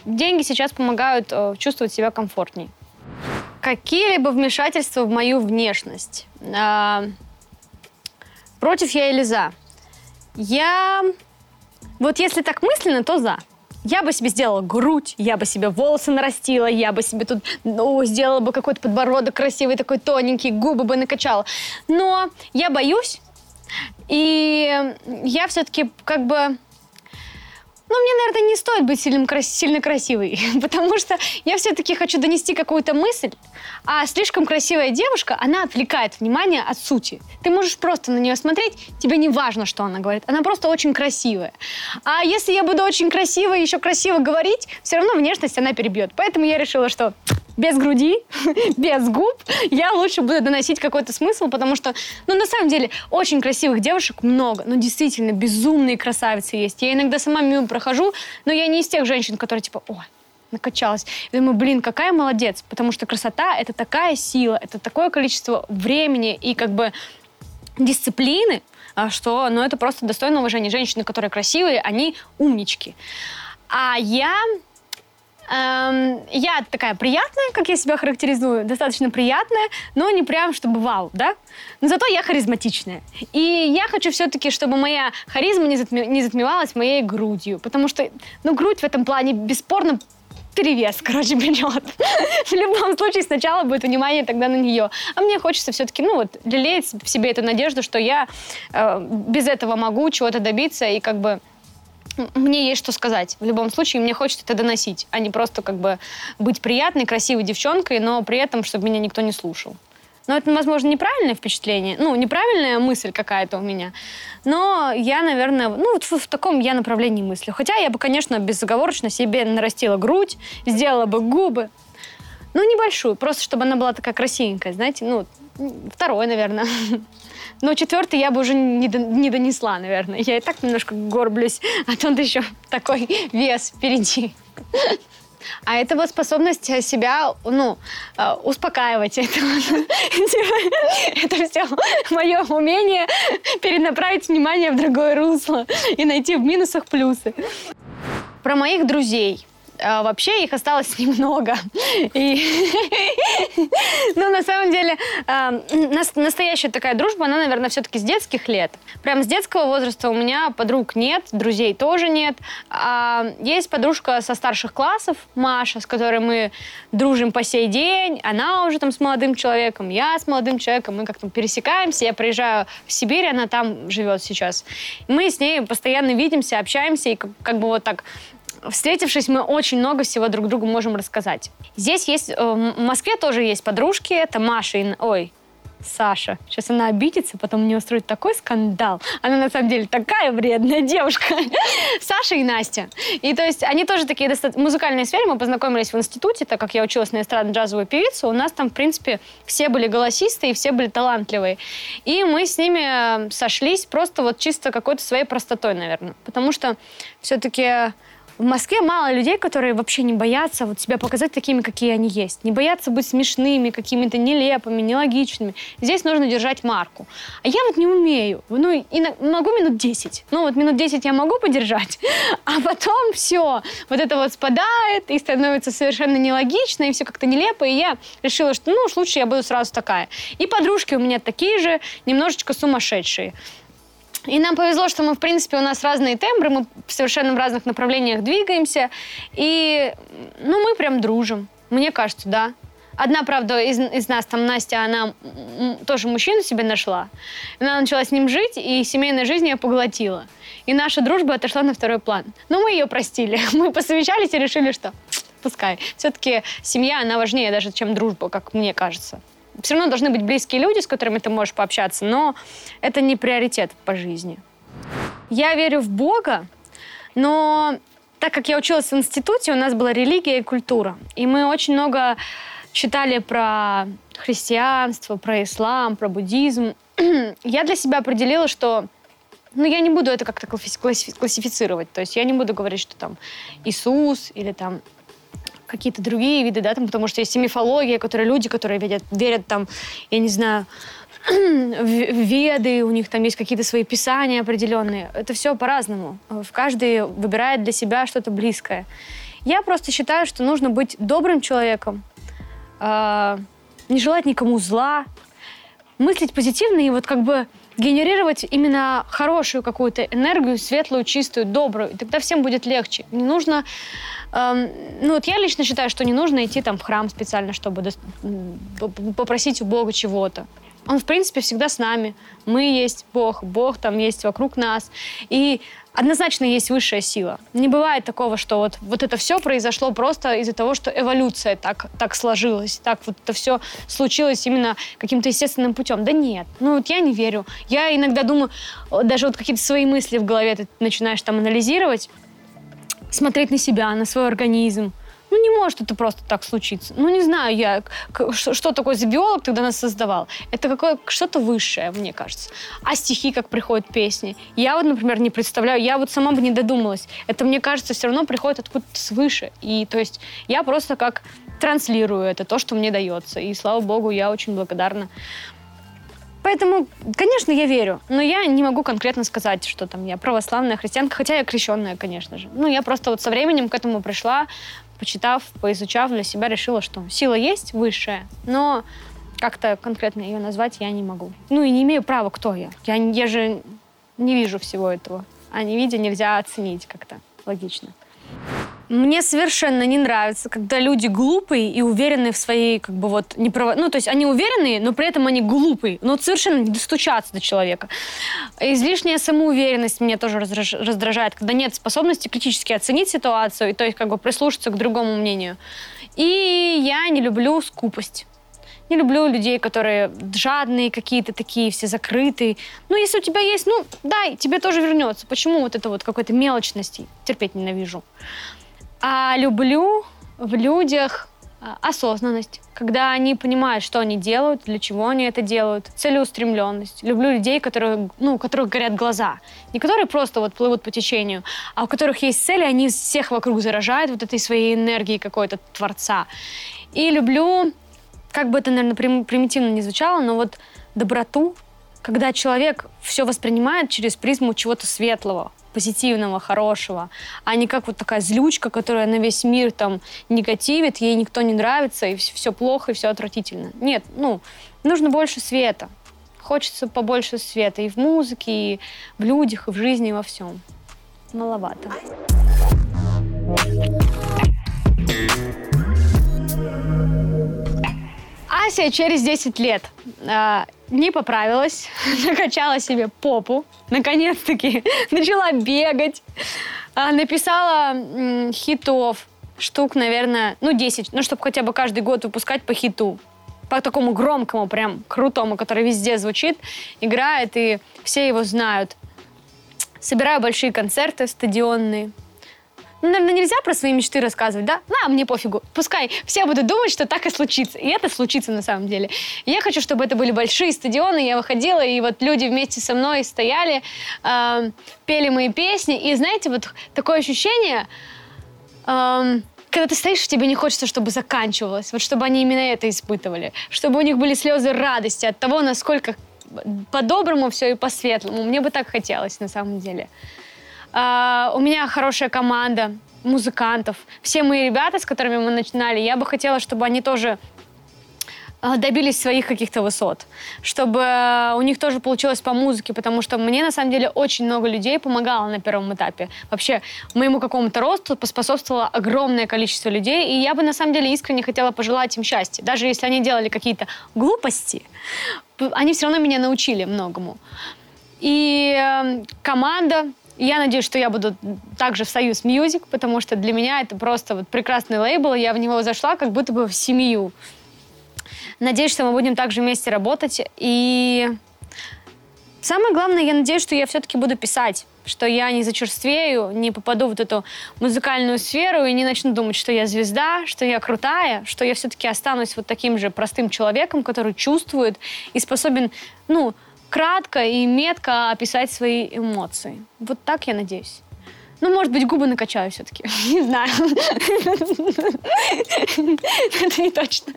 деньги сейчас помогают чувствовать себя комфортнее. Какие-либо вмешательства в мою внешность? Против я или за? Я... Вот если так мысленно, то за. Я бы себе сделала грудь, я бы себе волосы нарастила, я бы себе тут, ну, сделала бы какой-то подбородок красивый, такой тоненький, губы бы накачала. Но я боюсь, и я все-таки как бы... Ну, мне, наверное, не стоит быть сильно красивой, потому что я все-таки хочу донести какую-то мысль, а слишком красивая девушка, она отвлекает внимание от сути. Ты можешь просто на нее смотреть, тебе не важно, что она говорит, она просто очень красивая. А если я буду очень красиво и еще красиво говорить, все равно внешность она перебьет. Поэтому я решила, что без груди, без губ я лучше буду доносить какой-то смысл, потому что, ну, на самом деле, очень красивых девушек много, но действительно безумные красавицы есть. Я иногда сама мимо прохожу, но я не из тех женщин, которые типа, о, накачалась. Я думаю, блин, какая молодец, потому что красота — это такая сила, это такое количество времени и как бы дисциплины, что, ну, это просто достойно уважения. Женщины, которые красивые, они умнички. А я такая приятная, как я себя характеризую, достаточно приятная, но не прям, чтобы вау, да? Но зато я харизматичная. И я хочу все-таки, чтобы моя харизма не затмевалась моей грудью, потому что, ну, грудь в этом плане бесспорно перевес, короче, придет. В любом случае сначала будет внимание тогда на нее. А мне хочется все-таки, ну, вот, лелеять в себе эту надежду, что я без этого могу чего-то добиться и как бы... Мне есть что сказать. В любом случае, мне хочется это доносить, а не просто как бы быть приятной, красивой девчонкой, но при этом, чтобы меня никто не слушал. Но это, возможно, неправильное впечатление, ну, неправильная мысль какая-то у меня. Но я, наверное, ну, вот в таком я направлении мысли. Хотя я бы, конечно, безоговорочно себе нарастила грудь, сделала бы губы. Ну, небольшую, просто чтобы она была такая красивенькая, знаете, ну, второй, наверное. Но четвертый я бы уже не донесла, наверное. Я и так немножко горблюсь, а тут еще такой вес впереди. А это вот способность себя, ну, успокаивать. Это все мое умение перенаправить внимание в другое русло и найти в минусах плюсы. Про моих друзей. Вообще их осталось немного. Ну, на самом деле, настоящая такая дружба, она, наверное, все-таки с детских лет. Прям с детского возраста у меня подруг нет, друзей тоже нет. Есть подружка со старших классов, Маша, с которой мы дружим по сей день. Она уже там с молодым человеком, я с молодым человеком. Мы как-то пересекаемся, я приезжаю в Сибирь, она там живет сейчас. Мы с ней постоянно видимся, общаемся и как бы вот так... Встретившись, мы очень много всего друг другу можем рассказать. Здесь есть, в Москве тоже есть подружки, это Маша, ой, Саша. Сейчас она обидится, потом мне устроит такой скандал. Она на самом деле такая вредная девушка. Саша и Настя. И то есть они тоже такие музыкальные сферы. Мы познакомились в институте, так как я училась на эстрадно-джазовую певицу. У нас там, в принципе, все были голосистые, все были талантливые. И мы с ними сошлись просто вот чисто какой-то своей простотой, наверное. Потому что все-таки... В Москве мало людей, которые вообще не боятся вот себя показать такими, какие они есть. Не боятся быть смешными, какими-то нелепыми, нелогичными. Здесь нужно держать марку. А я вот не умею. Ну, и могу минут 10. Ну, вот минут 10 я могу подержать, а потом все. Вот это вот спадает и становится совершенно нелогично, и все как-то нелепо. И я решила, что ну уж лучше я буду сразу такая. И подружки у меня такие же, немножечко сумасшедшие. И нам повезло, что мы, в принципе, у нас разные тембры, мы совершенно в разных направлениях двигаемся. И, ну, мы прям дружим, мне кажется, да. Одна, правда, из нас, там, Настя, она тоже мужчину себе нашла. Она начала с ним жить, и семейная жизнь ее поглотила. И наша дружба отошла на второй план. Но мы ее простили, мы посовещались и решили, что пускай. Все-таки семья, она важнее даже, чем дружба, как мне кажется. Все равно должны быть близкие люди, с которыми ты можешь пообщаться, но это не приоритет по жизни. Я верю в Бога, но так как я училась в институте, у нас была религия и культура. И мы очень много читали про христианство, про ислам, про буддизм. Я для себя определила, что... Ну, я не буду это как-то классифицировать. То есть я не буду говорить, что там Иисус или там... какие-то другие виды, да, там, потому что есть и мифология, которые люди, которые верят там, я не знаю, в веды, у них там есть какие-то свои писания определенные. Это все по-разному. Каждый выбирает для себя что-то близкое. Я просто считаю, что нужно быть добрым человеком, не желать никому зла, мыслить позитивно и вот как бы генерировать именно хорошую какую-то энергию, светлую, чистую, добрую. И тогда всем будет легче. Не нужно... ну вот я лично считаю, что не нужно идти там в храм специально, чтобы попросить у Бога чего-то. Он, в принципе, всегда с нами. Мы есть Бог, Бог там есть вокруг нас. И однозначно есть высшая сила. Не бывает такого, что вот это все произошло просто из-за того, что эволюция так сложилась, так вот это все случилось именно каким-то естественным путем. Да нет, ну вот я не верю. Я иногда думаю, даже вот какие-то свои мысли в голове ты начинаешь там анализировать, смотреть на себя, на свой организм. Ну, не может это просто так случиться. Ну, не знаю я, что такое за биолог тогда нас создавал. Это что-то высшее, мне кажется. А стихи, как приходят песни. Я вот, например, не представляю, я вот сама бы не додумалась. Это, мне кажется, все равно приходит откуда-то свыше. И, то есть, я просто как транслирую это, то, что мне дается. И, слава богу, я очень благодарна. Поэтому, конечно, я верю, но я не могу конкретно сказать, что там я православная христианка, хотя я крещенная, конечно же. Ну, я просто вот со временем к этому пришла, почитав, поизучав, для себя решила, что сила есть высшая, но как-то конкретно ее назвать я не могу. Ну и не имею права, кто я. Я же не вижу всего этого. А не видя, нельзя оценить как-то логично. Мне совершенно не нравится, когда люди глупые и уверенные в своей, как бы вот, неправоте. Ну, то есть они уверенные, но при этом они глупые. Но совершенно не достучаться до человека. Излишняя самоуверенность меня тоже раздражает, когда нет способности критически оценить ситуацию и, то есть, как бы прислушаться к другому мнению. И я не люблю скупость. Не люблю людей, которые жадные какие-то такие, все закрытые. Ну, если у тебя есть, ну, дай, тебе тоже вернется. Почему вот это вот какой-то мелочности? Терпеть ненавижу. А люблю в людях осознанность, когда они понимают, что они делают, для чего они это делают, целеустремленность. Люблю людей, у которых горят глаза, не которые просто вот плывут по течению, а у которых есть цели, они всех вокруг заражают вот этой своей энергией какой-то творца. И люблю, как бы это, наверное, примитивно не звучало, но вот доброту, когда человек все воспринимает через призму чего-то светлого, позитивного, хорошего, а не как вот такая злючка, которая на весь мир там негативит, ей никто не нравится, и все плохо, и все отвратительно. Нет, ну, нужно больше света. Хочется побольше света и в музыке, и в людях, и в жизни, и во всем. Маловато. Асия через 10 лет не поправилась, накачала себе попу, наконец-таки начала бегать, написала хитов, штук, наверное, 10, чтобы хотя бы каждый год выпускать по хиту. по такому громкому, прям крутому, который везде звучит, играет, и все его знают. Собираю большие концерты стадионные. Ну, наверное, нельзя про свои мечты рассказывать, да? Да, мне пофигу. Пускай все будут думать, что так и случится. И это случится на самом деле. И я хочу, чтобы это были большие стадионы. Я выходила, и вот люди вместе со мной стояли, пели мои песни. И знаете, вот такое ощущение... Когда ты стоишь, тебе не хочется, чтобы заканчивалось. Вот чтобы они именно это испытывали. Чтобы у них были слезы радости от того, насколько по-доброму все и по-светлому. Мне бы так хотелось, на самом деле. У меня хорошая команда музыкантов. Все мои ребята, с которыми мы начинали, я бы хотела, чтобы они тоже добились своих каких-то высот. Чтобы у них тоже получилось по музыке, потому что мне, на самом деле, очень много людей помогало на первом этапе. Вообще, моему какому-то росту поспособствовало огромное количество людей, и я бы, на самом деле, искренне хотела пожелать им счастья. Даже если они делали какие-то глупости, они все равно меня научили многому. И команда... Я надеюсь, что я буду также в «Союз Мьюзик», потому что для меня это просто вот прекрасный лейбл. Я в него зашла как будто бы в семью. Надеюсь, что мы будем также вместе работать. И самое главное, я надеюсь, что я все-таки буду писать, что я не зачерствею, не попаду в вот эту музыкальную сферу и не начну думать, что я звезда, что я крутая, что я все-таки останусь вот таким же простым человеком, который чувствует и способен, ну, кратко и метко описать свои эмоции. Вот так я надеюсь. Ну, может быть, губы накачаю все-таки. Не знаю. Это не точно.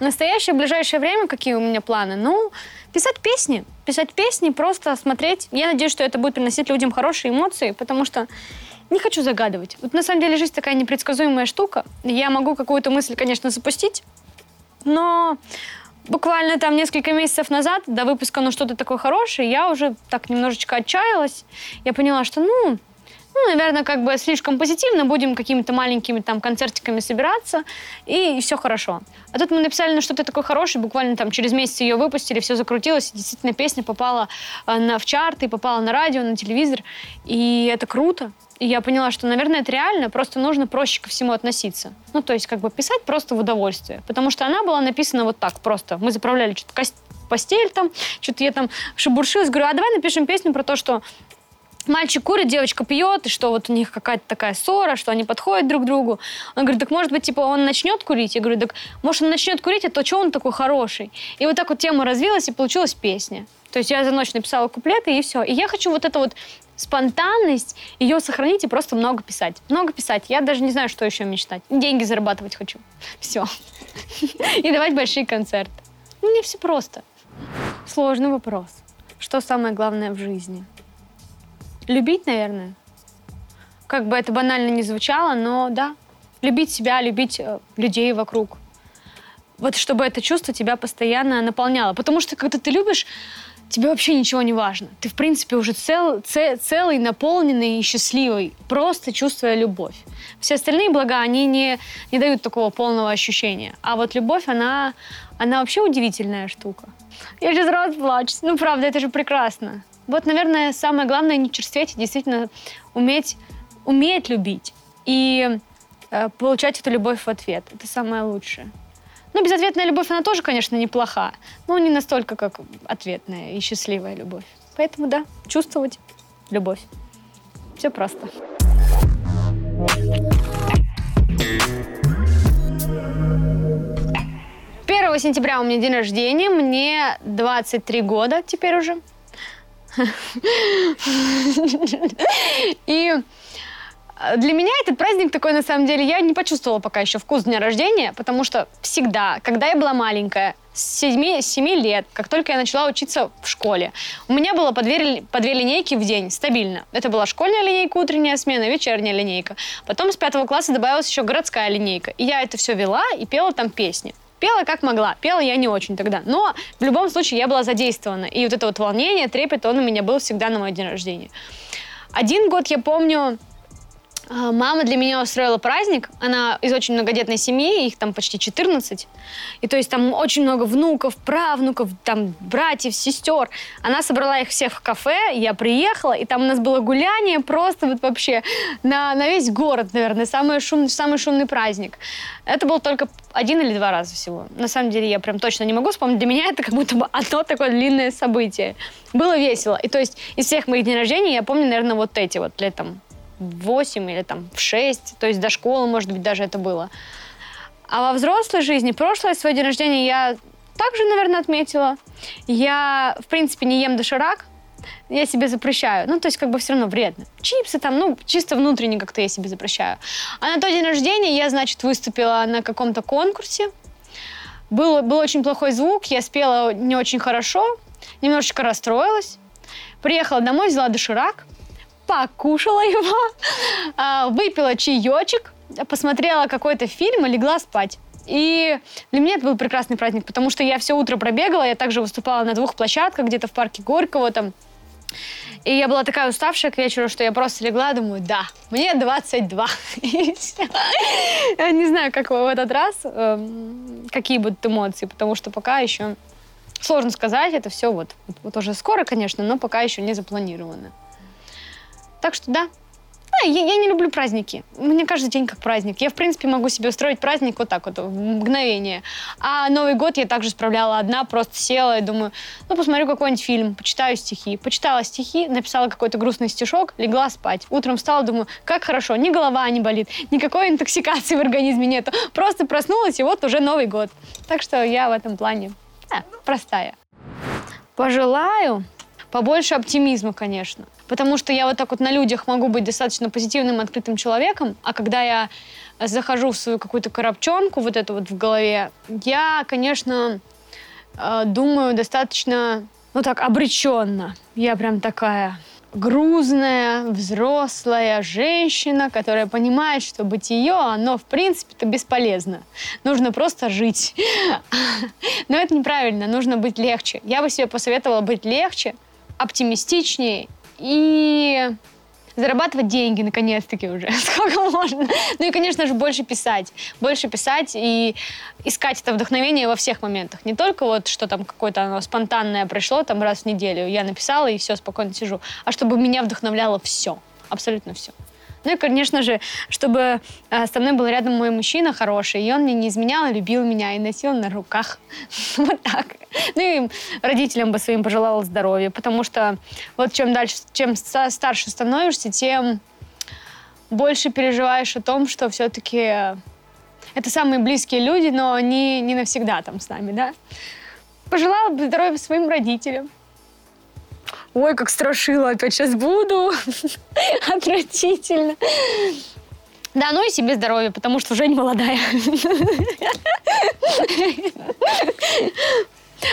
В настоящее, ближайшее время какие у меня планы? Ну, писать песни. Писать песни, просто смотреть. Я надеюсь, что это будет приносить людям хорошие эмоции, потому что не хочу загадывать. Вот на самом деле жизнь такая непредсказуемая штука. Я могу какую-то мысль, конечно, запустить, но... Буквально там несколько месяцев назад, до выпуска «Ну что-то такое хорошее», я уже так немножечко отчаялась. Я поняла, что, ну, наверное, как бы слишком позитивно, будем какими-то маленькими там концертиками собираться, и все хорошо. А тут мы написали «Ну что-то такое хорошее», буквально там через месяц ее выпустили, все закрутилось, и действительно песня попала в чарты, попала на радио, на телевизор, и это круто. И я поняла, что, наверное, это реально, просто нужно проще ко всему относиться. Ну, то есть, как бы писать просто в удовольствие. Потому что она была написана вот так просто. Мы заправляли что-то постель там, что-то я там шебуршилась. Говорю, а давай напишем песню про то, что мальчик курит, девочка пьет, и что вот у них какая-то такая ссора, что они подходят друг к другу. Он говорит, так может быть, типа, он начнет курить? Я говорю, так может, он начнет курить, а то что он такой хороший? И вот так вот тема развилась, и получилась песня. То есть я за ночь написала куплеты, и все. И я хочу вот это вот спонтанность, ее сохранить и просто много писать. Много писать. Я даже не знаю, что еще мечтать. Деньги зарабатывать хочу. Все. И давать большие концерты. Мне все просто. Сложный вопрос. Что самое главное в жизни? Любить, наверное. Как бы это банально ни звучало, но да. Любить себя, любить людей вокруг. Вот чтобы это чувство тебя постоянно наполняло. Потому что когда ты любишь... Тебе вообще ничего не важно. Ты, в принципе, уже целый, наполненный и счастливый, просто чувствуя любовь. Все остальные блага, они не дают такого полного ощущения. А вот любовь, она вообще удивительная штука. Я сейчас расплачусь. Ну, правда, это же прекрасно. Вот, наверное, самое главное не черстветь, действительно уметь любить и получать эту любовь в ответ. Это самое лучшее. Ну, безответная любовь, она тоже, конечно, неплоха, но не настолько, как ответная и счастливая любовь. Поэтому, да, чувствовать любовь. Все просто. Первого сентября у меня день рождения, мне 23 года теперь уже. И... Для меня этот праздник такой, на самом деле, я не почувствовала пока еще вкус дня рождения, потому что всегда, когда я была маленькая, с 7 лет, как только я начала учиться в школе, у меня было по две линейки в день, стабильно. Это была школьная линейка, утренняя смена, вечерняя линейка. Потом с 5 класса добавилась еще городская линейка. И я это все вела и пела там песни. Пела как могла. Пела я не очень тогда. Но в любом случае я была задействована. И вот это вот волнение, трепет, он у меня был всегда на мой день рождения. Один год я помню... Мама для меня устроила праздник. Она из очень многодетной семьи, их там почти 14. И то есть там очень много внуков, правнуков, там братьев, сестер. Она собрала их всех в кафе, я приехала, и там у нас было гуляние просто вот вообще на весь город, наверное, самый шумный праздник. Это был только один или два раза всего. На самом деле я прям точно не могу вспомнить. Для меня это как будто бы одно такое длинное событие. Было весело. И то есть из всех моих дней рождения я помню, наверное, вот эти вот летом. В 8 или там в 6, то есть до школы, может быть, даже это было. А во взрослой жизни, прошлое свое день рождения я также, наверное, отметила. Я, в принципе, не ем доширак, я себе запрещаю. Ну, то есть, как бы все равно вредно. Чипсы там, ну, чисто внутренне как-то я себе запрещаю. А на тот день рождения я, значит, выступила на каком-то конкурсе. Был очень плохой звук, я спела не очень хорошо, немножечко расстроилась. Приехала домой, взяла доширак. Покушала его, выпила чаечек, посмотрела какой-то фильм и легла спать. И для меня это был прекрасный праздник, потому что я все утро пробегала, я также выступала на двух площадках, где-то в парке Горького там. И я была такая уставшая к вечеру, что я просто легла, думаю, да, мне 22. Я не знаю, как в этот раз, какие будут эмоции, потому что пока еще сложно сказать, это все вот уже скоро, конечно, но пока еще не запланировано. Так что да. Я не люблю праздники. Мне каждый день как праздник. Я, в принципе, могу себе устроить праздник вот так вот, в мгновение. А Новый год я также справляла одна, просто села и думаю, ну, посмотрю какой-нибудь фильм, почитаю стихи. Почитала стихи, написала какой-то грустный стишок, легла спать. Утром встала, думаю, как хорошо, ни голова не болит, никакой интоксикации в организме нету. Просто проснулась, и вот уже Новый год. Так что я в этом плане простая. Пожелаю побольше оптимизма, конечно. Потому что я вот так вот на людях могу быть достаточно позитивным, открытым человеком, а когда я захожу в свою какую-то коробчонку, вот эту вот в голове, я, конечно, думаю достаточно, ну так, обреченно. Я прям такая грузная, взрослая женщина, которая понимает, что бытие, оно, в принципе-то, бесполезно. Нужно просто жить. Но это неправильно, нужно быть легче. Я бы себе посоветовала быть легче, оптимистичнее и зарабатывать деньги, наконец-таки, уже, сколько можно. Ну и, конечно же, больше писать и искать это вдохновение во всех моментах. Не только вот, что там какое-то оно спонтанное пришло, там раз в неделю я написала и все, спокойно сижу, а чтобы меня вдохновляло все, абсолютно все. Ну и, конечно же, чтобы со мной был рядом мой мужчина хороший, и он мне не изменял, любил меня и носил на руках. Вот так. Ну и родителям бы своим пожелала здоровья, потому что вот чем дальше, чем старше становишься, тем больше переживаешь о том, что все-таки это самые близкие люди, но они не навсегда там с нами, да? Пожелала бы здоровья своим родителям. Ой, как страшила, опять сейчас буду. Отвратительно. Да, ну и себе здоровье, потому что уже не молодая.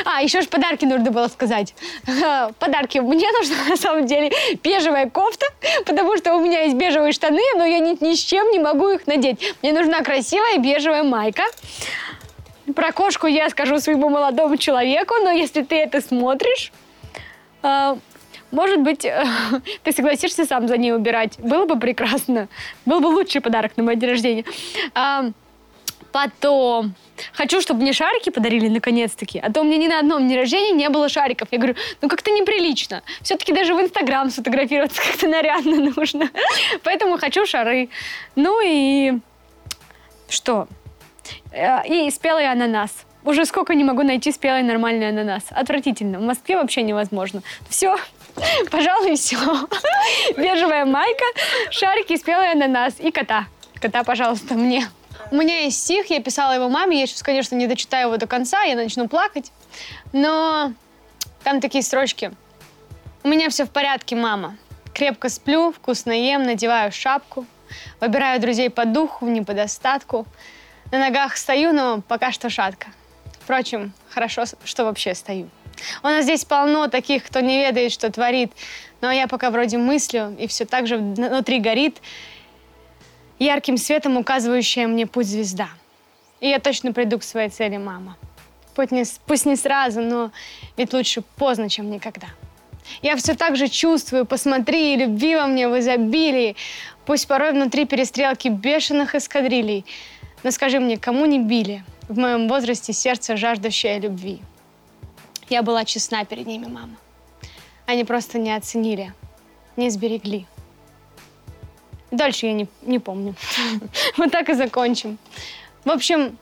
А, еще же подарки нужно было сказать. Подарки мне нужны, на самом деле, бежевая кофта, потому что у меня есть бежевые штаны, но я ни с чем не могу их надеть. Мне нужна красивая бежевая майка. Про кошку я скажу своему молодому человеку, но если ты это смотришь, может быть, ты согласишься сам за ней убирать. Было бы прекрасно. Был бы лучший подарок на мой день рождения. Потом. Хочу, чтобы мне шарики подарили наконец-таки. А то у меня ни на одном дне рождения не было шариков. Я говорю, ну как-то неприлично. Все-таки даже в Инстаграм сфотографироваться как-то нарядно нужно. Поэтому хочу шары. Ну и... Что? И спелый ананас. Уже сколько не могу найти спелый нормальный ананас. Отвратительно. В Москве вообще невозможно. Все. Пожалуй, все. Бежевая майка, шарики, спелый ананас и кота. Кота, пожалуйста, мне. У меня есть стих, я писала его маме. Я сейчас, конечно, не дочитаю его до конца, я начну плакать. Но там такие строчки. У меня все в порядке, мама. Крепко сплю, вкусно ем, надеваю шапку. Выбираю друзей по духу, не по достатку. На ногах стою, но пока что шатко. Впрочем, хорошо, что вообще стою. У нас здесь полно таких, кто не ведает, что творит. Но я пока вроде мыслю, и все так же внутри горит ярким светом указывающая мне путь звезда. И я точно приду к своей цели, мама. Пусть не сразу, но ведь лучше поздно, чем никогда. Я все так же чувствую, посмотри, любви во мне в изобилии. Пусть порой внутри перестрелки бешеных эскадрилей, но скажи мне, кому не били в моем возрасте сердце, жаждущее любви? Я была честна перед ними, мама. Они просто не оценили, не сберегли. Дальше я не помню. Вот так и закончим. В общем,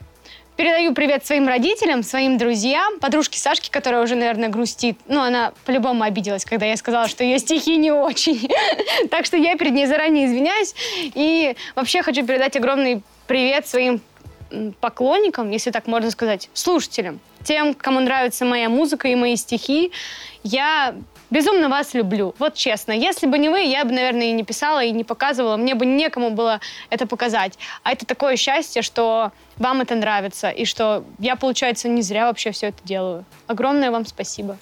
передаю привет своим родителям, своим друзьям, подружке Сашке, которая уже, наверное, грустит. Ну, она по-любому обиделась, когда я сказала, что ее стихи не очень. Так что я перед ней заранее извиняюсь. И вообще хочу передать огромный привет своим поклонникам, если так можно сказать, слушателям, тем, кому нравится моя музыка и мои стихи. Я безумно вас люблю, вот честно. Если бы не вы, я бы, наверное, и не писала, и не показывала. Мне бы некому было это показать. А это такое счастье, что вам это нравится, и что я, получается, не зря вообще все это делаю. Огромное вам спасибо.